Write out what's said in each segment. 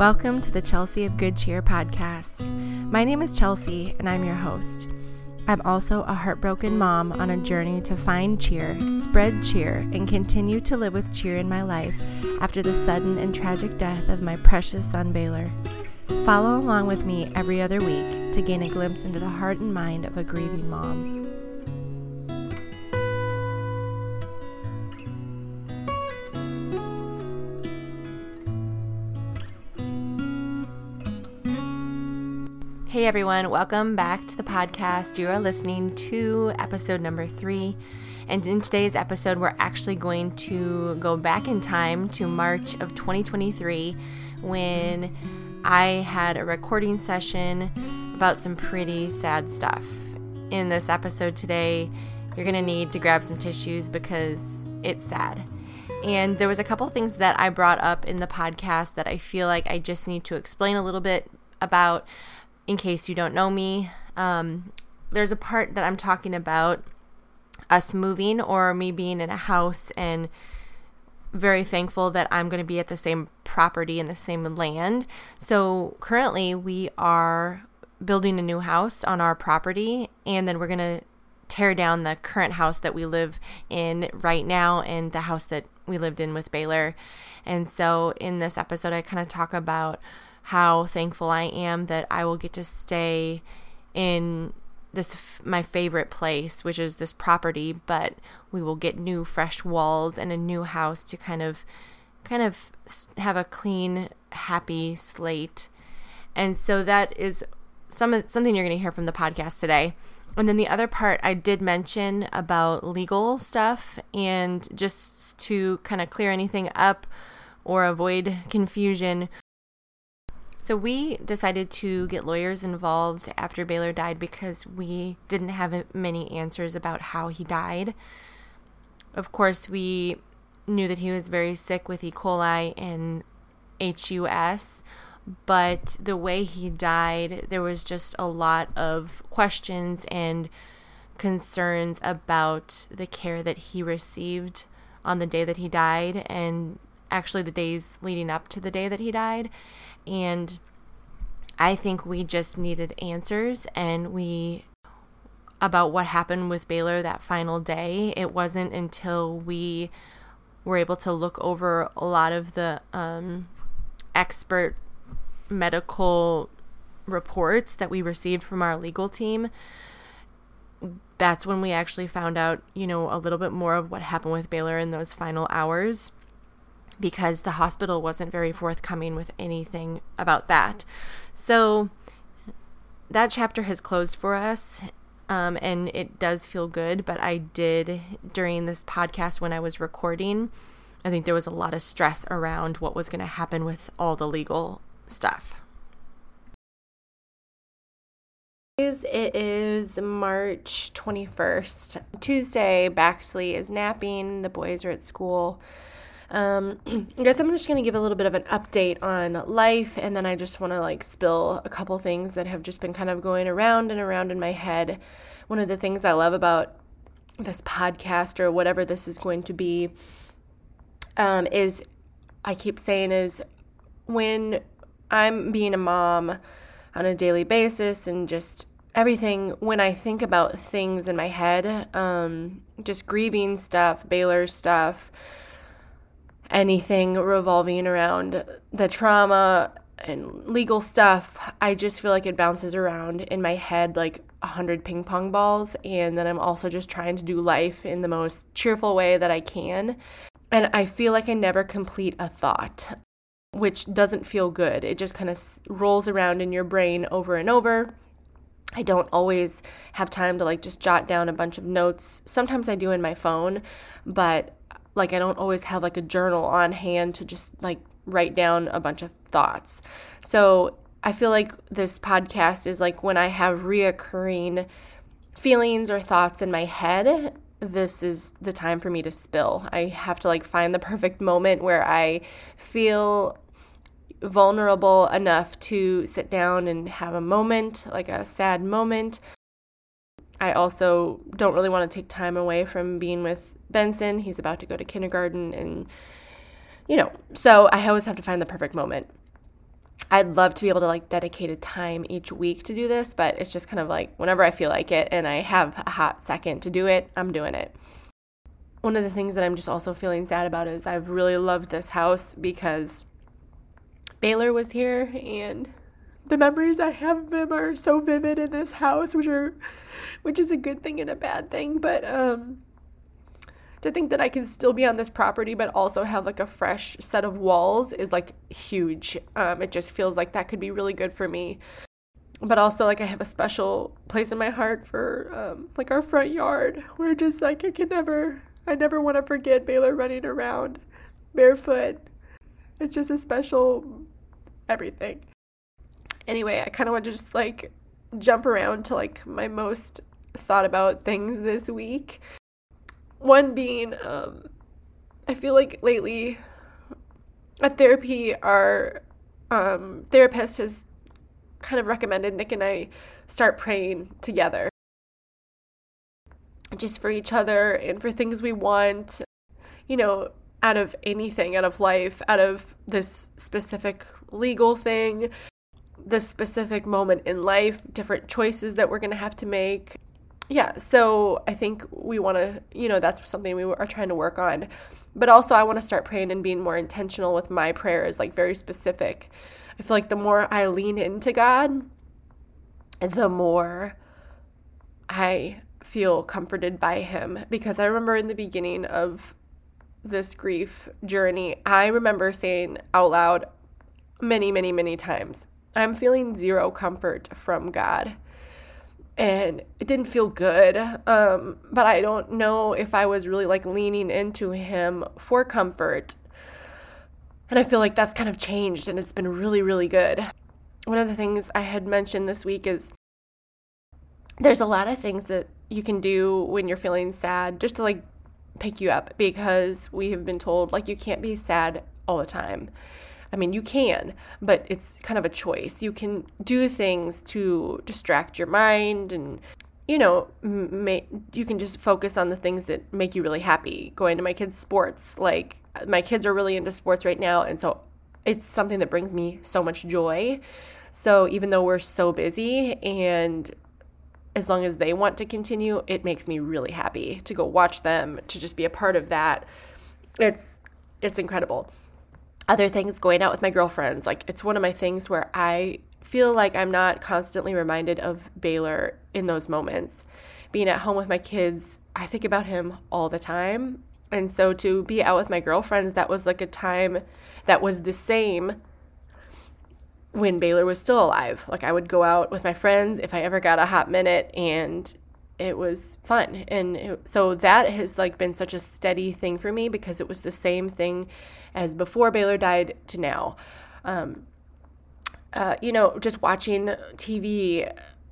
Welcome to the Chelsea of Good Cheer podcast. My name is Chelsea and I'm your host. I'm also a heartbroken mom on a journey to find cheer, spread cheer, and continue to live with cheer in my life after the sudden and tragic death of my precious son Baylor. Follow along with me every other week to gain a glimpse into the heart and mind of a grieving mom. Hey everyone, welcome back to the podcast. You are listening to episode number 3, and in today's episode we're actually going to go back in time to March of 2023 when I had a recording session about some pretty sad stuff. In this episode today, you're going to need to grab some tissues because it's sad. And there was a couple things that I brought up in the podcast that I feel like I just need to explain a little bit about. In case you don't know me, there's a part that I'm talking about us moving or me being in a house and very thankful that I'm going to be at the same property in the same land. So currently we are building a new house on our property, and then we're going to tear down the current house that we live in right now and the house that we lived in with Baylor. And so in this episode, I kind of talk about how thankful I am that I will get to stay in this my favorite place, which is this property, but we will get new fresh walls and a new house to kind of have a clean, happy slate. And so that is something you're going to hear from the podcast today. And then the other part I did mention about legal stuff, and just to kind of clear anything up or avoid confusion, so we decided to get lawyers involved after Baylor died because we didn't have many answers about how he died. Of course, we knew that he was very sick with E. coli and HUS, but the way he died, there was just a lot of questions and concerns about the care that he received on the day that he died, and actually the days leading up to the day that he died. And I think we just needed answers about what happened with Baylor that final day. It wasn't until we were able to look over a lot of the expert medical reports that we received from our legal team. That's when we actually found out, a little bit more of what happened with Baylor in those final hours, because the hospital wasn't very forthcoming with anything about that. So that chapter has closed for us, and it does feel good, but I did, during this podcast when I was recording, I think there was a lot of stress around what was going to happen with all the legal stuff. It is March 21st, Tuesday. Baxley is napping, the boys are at school. I guess I'm just going to give a little bit of an update on life, and then I just want to spill a couple things that have just been kind of going around and around in my head. One of the things I love about this podcast, or whatever this is going to be, is I keep saying is when I'm being a mom on a daily basis and just everything, when I think about things in my head, just grieving stuff, Baylor stuff, anything revolving around the trauma and legal stuff, I just feel like it bounces around in my head like 100 ping pong balls. And then I'm also just trying to do life in the most cheerful way that I can. And I feel like I never complete a thought, which doesn't feel good. It just kind of rolls around in your brain over and over. I don't always have time to just jot down a bunch of notes. Sometimes I do in my phone, but I don't always have a journal on hand to just write down a bunch of thoughts. So I feel like this podcast is when I have reoccurring feelings or thoughts in my head, this is the time for me to spill. I have to find the perfect moment where I feel vulnerable enough to sit down and have a moment, a sad moment. I also don't really want to take time away from being with Benson. He's about to go to kindergarten, and so I always have to find the perfect moment. I'd love to be able to like dedicate a time each week to do this, but it's just kind of like whenever I feel like it and I have a hot second to do it, I'm doing it. One of the things that I'm just also feeling sad about is I've really loved this house because Baylor was here, and the memories I have of him are so vivid in this house, which is a good thing and a bad thing, but to think that I can still be on this property but also have like a fresh set of walls is like huge. It just feels like that could be really good for me. But also, like, I have a special place in my heart for, like, our front yard. We're just, like, I never want to forget Baylor running around barefoot. It's just a special everything. Anyway, I kind of want to just, like, jump around to, like, my most thought about things this week. One being, I feel like lately at therapy, our therapist has kind of recommended Nick and I start praying together, just for each other and for things we want, you know, out of anything, out of life, out of this specific legal thing, this specific moment in life, different choices that we're going to have to make. Yeah, so I think we want to, you know, that's something we are trying to work on. But also I want to start praying and being more intentional with my prayers, like very specific. I feel like the more I lean into God, the more I feel comforted by him. Because I remember in the beginning of this grief journey, I remember saying out loud many, many, many times, I'm feeling zero comfort from God. And it didn't feel good, but I don't know if I was really like leaning into him for comfort. And I feel like that's kind of changed, and it's been really, really good. One of the things I had mentioned this week is there's a lot of things that you can do when you're feeling sad just to like pick you up, because we have been told like you can't be sad all the time. I mean, you can, but it's kind of a choice. You can do things to distract your mind, and you know, you can just focus on the things that make you really happy. Going to my kids' sports, like my kids are really into sports right now, and so it's something that brings me so much joy. So even though we're so busy, and as long as they want to continue, it makes me really happy to go watch them, to just be a part of that. It's incredible. Other things, going out with my girlfriends, like it's one of my things where I feel like I'm not constantly reminded of Baylor in those moments. Being at home with my kids, I think about him all the time. And so to be out with my girlfriends, that was like a time that was the same when Baylor was still alive. Like I would go out with my friends if I ever got a hot minute, and it was fun. And so that has like been such a steady thing for me, because it was the same thing as before Baylor died to now. You know, just watching TV,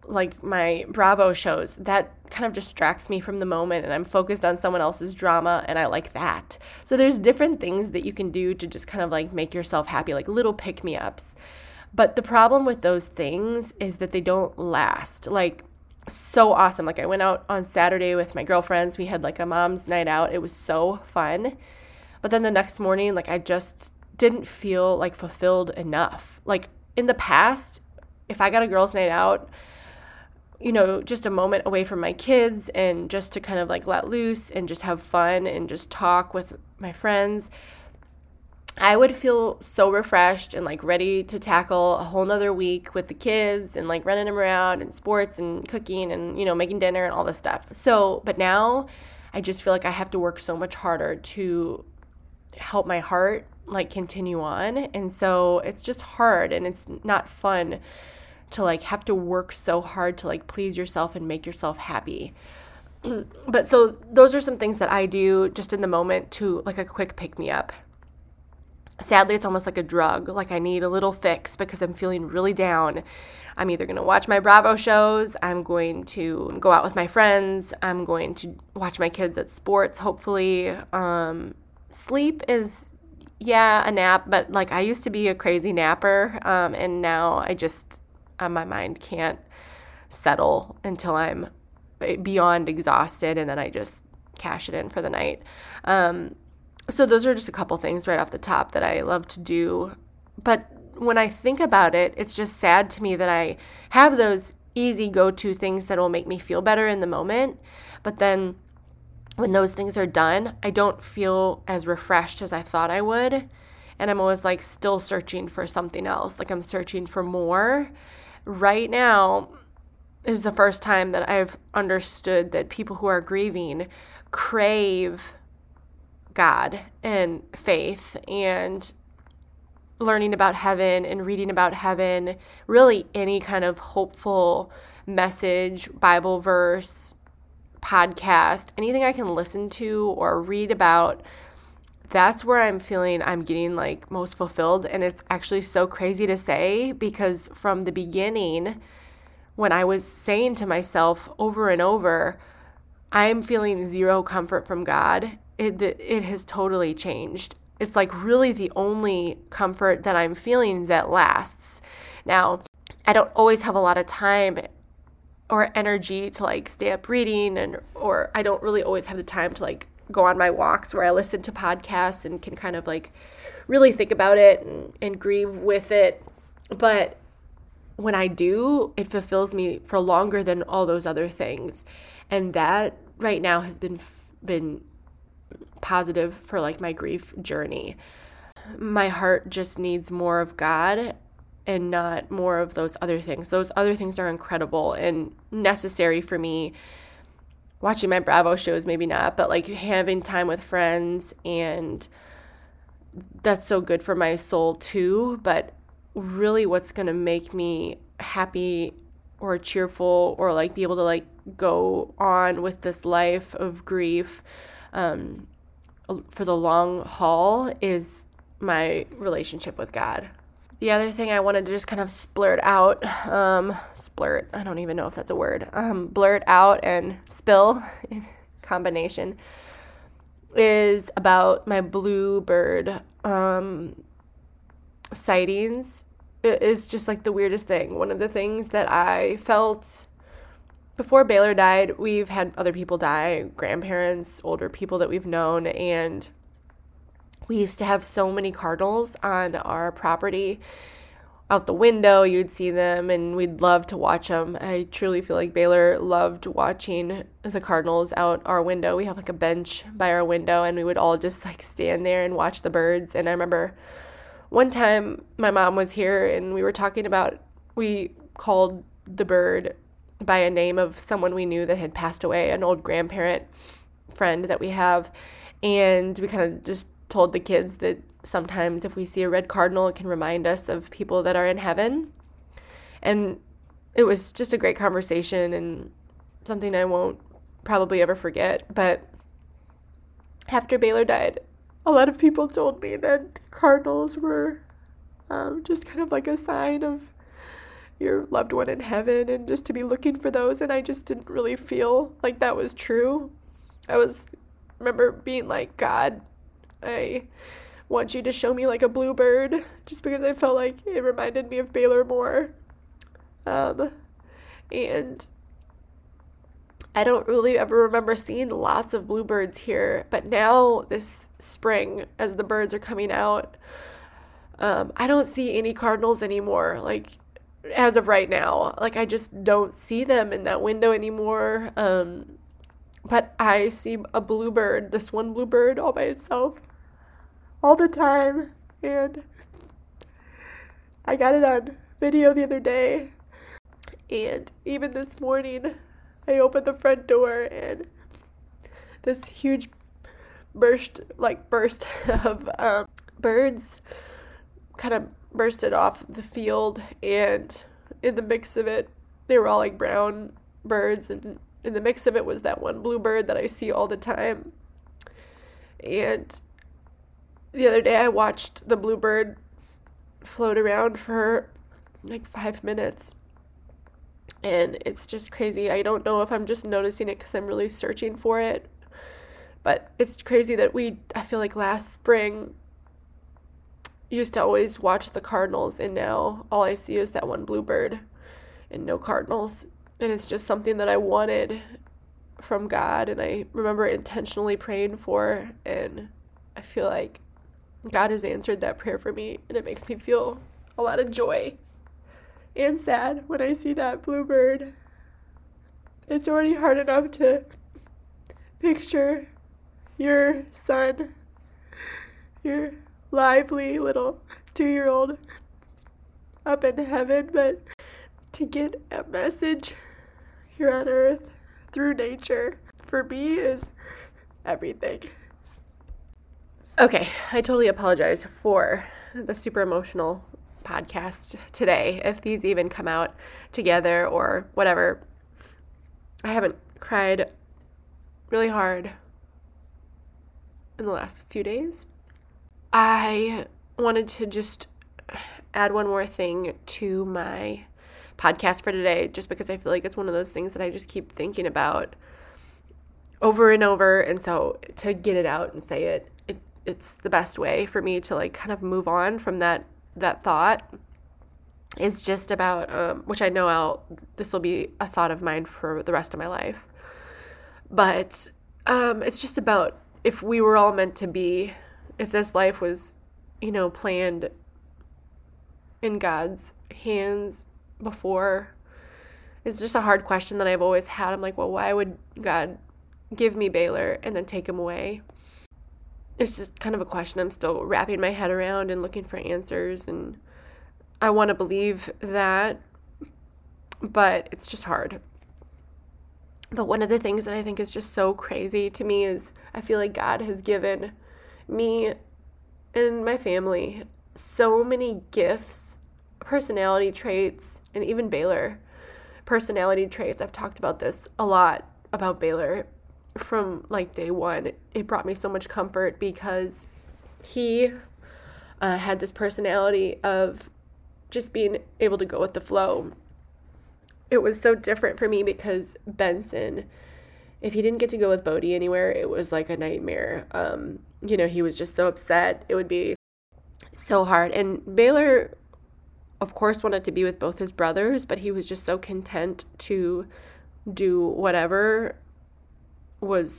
like my Bravo shows, that kind of distracts me from the moment, and I'm focused on someone else's drama, and I like that. So there's different things that you can do to just kind of like make yourself happy, like little pick-me-ups. But the problem with those things is that they don't last. Like, so awesome. Like I went out on Saturday with my girlfriends. We had like a mom's night out. It was so fun. But then the next morning, like I just didn't feel like fulfilled enough. Like in the past, if I got a girls' night out, you know, just a moment away from my kids and just to kind of like let loose and just have fun and just talk with my friends, I would feel so refreshed and like ready to tackle a whole nother week with the kids and like running them around and sports and cooking and, you know, making dinner and all this stuff. So, but now I just feel like I have to work so much harder to help my heart like continue on, and so it's just hard, and it's not fun to like have to work so hard to like please yourself and make yourself happy. But so those are some things that I do just in the moment to like a quick pick me up. Sadly, it's almost like a drug. Like I need a little fix because I'm feeling really down. I'm either going to watch my Bravo shows, I'm going to go out with my friends, I'm going to watch my kids at sports, hopefully. Sleep is, a nap, but like I used to be a crazy napper, and now I just, my mind can't settle until I'm beyond exhausted, and then I just cash it in for the night. So those are just a couple things right off the top that I love to do. But when I think about it, it's just sad to me that I have those easy go-to things that will make me feel better in the moment. But then when those things are done, I don't feel as refreshed as I thought I would. And I'm always like still searching for something else. Like I'm searching for more. Right now is the first time that I've understood that people who are grieving crave God and faith, and learning about heaven and reading about heaven, really any kind of hopeful message, Bible verse, podcast, anything I can listen to or read about, that's where I'm feeling I'm getting like most fulfilled. And it's actually so crazy to say, because from the beginning, when I was saying to myself over and over, I'm feeling zero comfort from God, it has totally changed. It's like really the only comfort that I'm feeling that lasts. Now, I don't always have a lot of time or energy to like stay up reading, or I don't really always have the time to like go on my walks where I listen to podcasts and can kind of like really think about it and grieve with it. But when I do, it fulfills me for longer than all those other things. And that right now has been positive for like my grief journey. My heart just needs more of God and not more of those other things. Those other things are incredible and necessary for me. Watching my Bravo shows, maybe not, but like having time with friends, and that's so good for my soul too. But really what's going to make me happy or cheerful or like be able to like go on with this life of grief for the long haul is my relationship with God. The other thing I wanted to just kind of blurt out and spill in combination is about my bluebird sightings. It is just like the weirdest thing. One of the things that I felt before Baylor died, we've had other people die, grandparents, older people that we've known, and we used to have so many cardinals on our property. Out the window, you'd see them, and we'd love to watch them. I truly feel like Baylor loved watching the cardinals out our window. We have like a bench by our window, and we would all just like stand there and watch the birds. And I remember one time my mom was here, and we were talking about, we called the bird by a name of someone we knew that had passed away, an old grandparent friend that we have. And we kind of just told the kids that sometimes if we see a red cardinal, it can remind us of people that are in heaven. And it was just a great conversation and something I won't probably ever forget. But after Baylor died, a lot of people told me that cardinals were just kind of like a sign of your loved one in heaven, and just to be looking for those. And I just didn't really feel like that was true. I remember being like, God, I want you to show me like a bluebird, just because I felt like it reminded me of Baylor more. And I don't really ever remember seeing lots of bluebirds here, but now this spring, as the birds are coming out, I don't see any cardinals anymore. Like, as of right now, like I just don't see them in that window anymore. But I see a bluebird, this one bluebird all by itself all the time. And I got it on video the other day. And even this morning, I opened the front door and this huge burst of birds kind of bursted off the field, and in the mix of it, they were all like brown birds, and in the mix of it was that one bluebird that I see all the time. And the other day I watched the bluebird float around for like 5 minutes, and it's just crazy. I don't know if I'm just noticing it because I'm really searching for it, but it's crazy that I feel like last spring used to always watch the cardinals, and now all I see is that one bluebird and no cardinals. And it's just something that I wanted from God, and I remember intentionally praying for, and I feel like God has answered that prayer for me, and it makes me feel a lot of joy and sad when I see that bluebird. It's already hard enough to picture your son, your lively little 2-year-old up in heaven, but to get a message here on earth through nature, for me, is everything. Okay, I totally apologize for the super emotional podcast today, if these even come out together or whatever. I haven't cried really hard in the last few days. I wanted to just add one more thing to my podcast for today, just because I feel like it's one of those things that I just keep thinking about over and over, and so to get it out and say it, it's the best way for me to like kind of move on from that thought. Is just about, which I know this will be a thought of mine for the rest of my life, but it's just about if we were all meant to be, if this life was, you know, planned in God's hands before. It's just a hard question that I've always had. I'm like, well, why would God give me Baylor and then take him away? It's just kind of a question I'm still wrapping my head around and looking for answers, and I want to believe that, but it's just hard. But one of the things that I think is just so crazy to me is I feel like God has given me and my family so many gifts, personality traits, and even Baylor personality traits. I've talked about this a lot about Baylor from like day one. It brought me so much comfort because he had this personality of just being able to go with the flow. It was so different for me because Benson, if he didn't get to go with Bodie anywhere, it was like a nightmare. You know, he was just so upset. It would be so hard. And Baylor, of course, wanted to be with both his brothers, but he was just so content to do whatever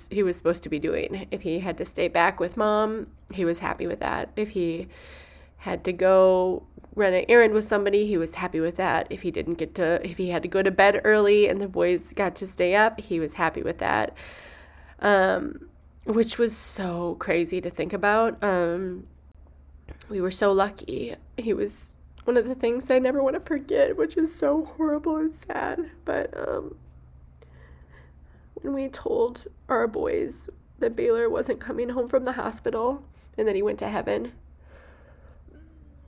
he was supposed to be doing. If he had to stay back with mom, he was happy with that. If he had to go run an errand with somebody, he was happy with that. If he had to go to bed early and the boys got to stay up, he was happy with that, which was so crazy to think about. We were so lucky. He was one of the things that I never want to forget, which is so horrible and sad, but when we told our boys that Baylor wasn't coming home from the hospital and that he went to heaven,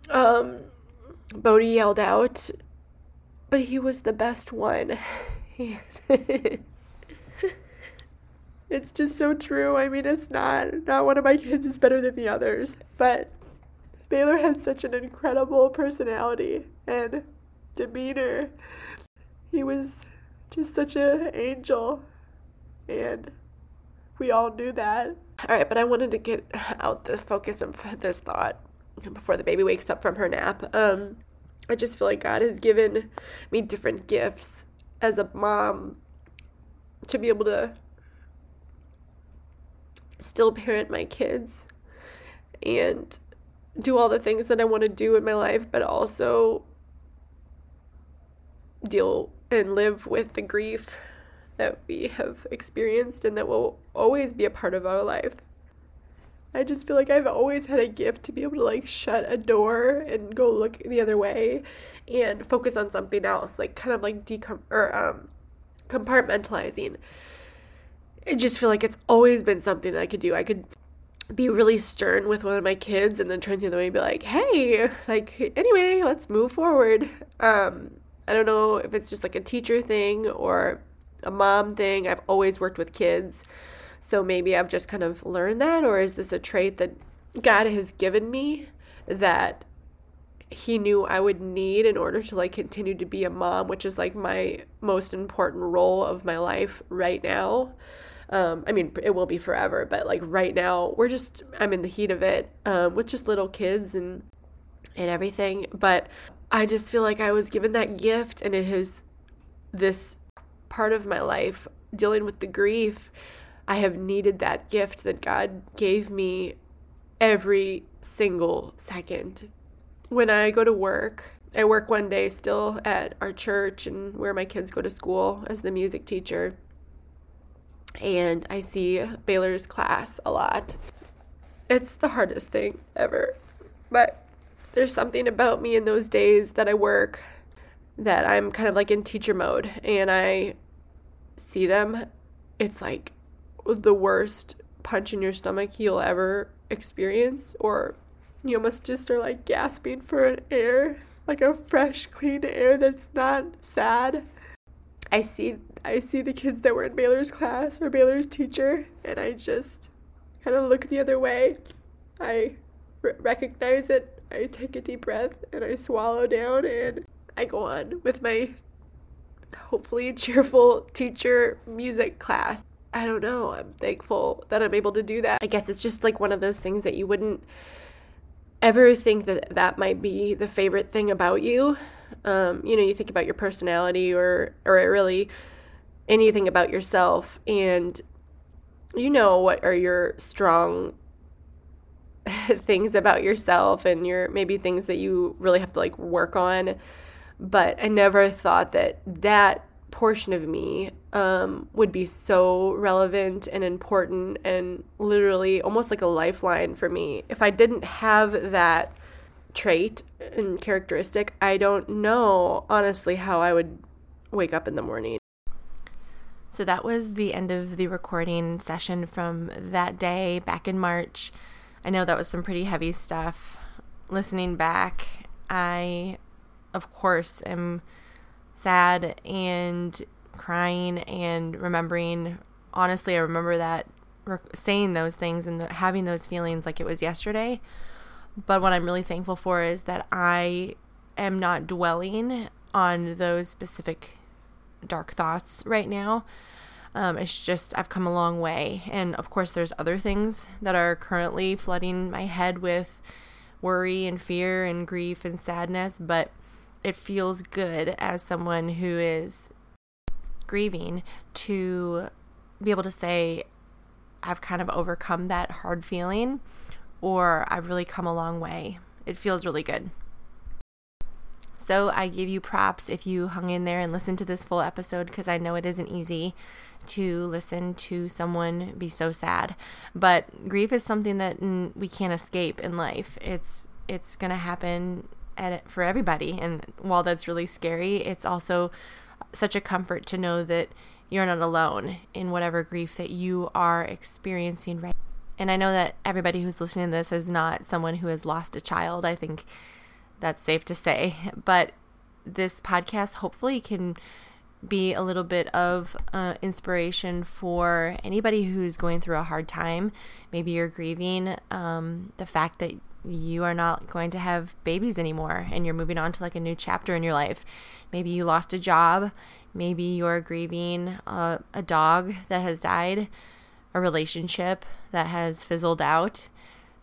Bodie yelled out, but he was the best one. It's just so true. I mean, it's not one of my kids is better than the others, but Baylor has such an incredible personality and demeanor. He was just such an angel, and we all knew that. All right, but I wanted to get out the focus of this thought before the baby wakes up from her nap. I just feel like God has given me different gifts as a mom to be able to still parent my kids and do all the things that I want to do in my life, but also deal and live with the grief that we have experienced and that will always be a part of our life. I just feel like I've always had a gift to be able to like shut a door and go look the other way and focus on something else, like kind of like compartmentalizing. I just feel like it's always been something that I could do. I could be really stern with one of my kids and then turn the other way and be like, hey, like, anyway, let's move forward. I don't know if it's just like a teacher thing or a mom thing. I've always worked with kids, so maybe I've just kind of learned that, or is this a trait that God has given me that he knew I would need in order to like continue to be a mom, which is like my most important role of my life right now. I mean, it will be forever, but like right now I'm in the heat of it, with just little kids and everything. But I just feel like I was given that gift, and it is this part of my life dealing with the grief. I have needed that gift that God gave me every single second, when I go to work, I work one day still at our church and where my kids go to school as the music teacher. And I see Baylor's class a lot. It's the hardest thing ever. But there's something about me in those days that I work that I'm kind of like in teacher mode. And I see them. It's like the worst punch in your stomach you'll ever experience. Or you almost just are like gasping for an air. Like a fresh, clean air that's not sad. I see the kids that were in Baylor's class or Baylor's teacher, and I just kind of look the other way. I recognize it. I take a deep breath, and I swallow down, and I go on with my hopefully cheerful teacher music class. I don't know. I'm thankful that I'm able to do that. I guess it's just like one of those things that you wouldn't ever think that might be the favorite thing about you. You know, you think about your personality or really anything about yourself, and you know what are your strong things about yourself and your maybe things that you really have to like work on. But I never thought that portion of me would be so relevant and important and literally almost like a lifeline for me. If I didn't have that trait and characteristic, I don't know honestly how I would wake up in the morning. So that was the end of the recording session from that day back in March. I know that was some pretty heavy stuff. Listening back, I, of course, am sad and crying and remembering. Honestly, I remember that saying those things and having those feelings like it was yesterday. But what I'm really thankful for is that I am not dwelling on those specific dark thoughts right now. It's just I've come a long way. And of course, there's other things that are currently flooding my head with worry and fear and grief and sadness. But it feels good as someone who is grieving to be able to say, I've kind of overcome that hard feeling, or I've really come a long way. It feels really good. So I give you props if you hung in there and listened to this full episode, because I know it isn't easy to listen to someone be so sad. But grief is something that we can't escape in life. It's going to happen for everybody, and while that's really scary, it's also such a comfort to know that you're not alone in whatever grief that you are experiencing right now. And I know that everybody who's listening to this is not someone who has lost a child. I think that's safe to say, but this podcast hopefully can be a little bit of inspiration for anybody who's going through a hard time. Maybe you're grieving the fact that you are not going to have babies anymore and you're moving on to like a new chapter in your life. Maybe you lost a job. Maybe you're grieving a dog that has died, a relationship that has fizzled out.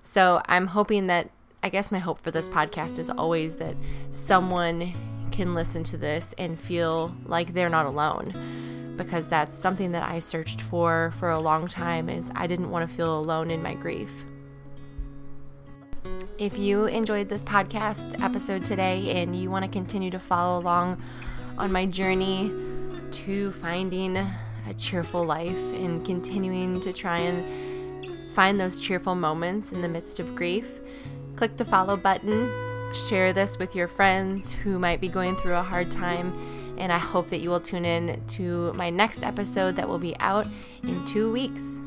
So I'm hoping that, I guess my hope for this podcast is always that someone can listen to this and feel like they're not alone, because that's something that I searched for a long time, is I didn't want to feel alone in my grief. If you enjoyed this podcast episode today and you want to continue to follow along on my journey to finding a cheerful life and continuing to try and find those cheerful moments in the midst of grief, click the follow button, share this with your friends who might be going through a hard time, and I hope that you will tune in to my next episode that will be out in 2 weeks.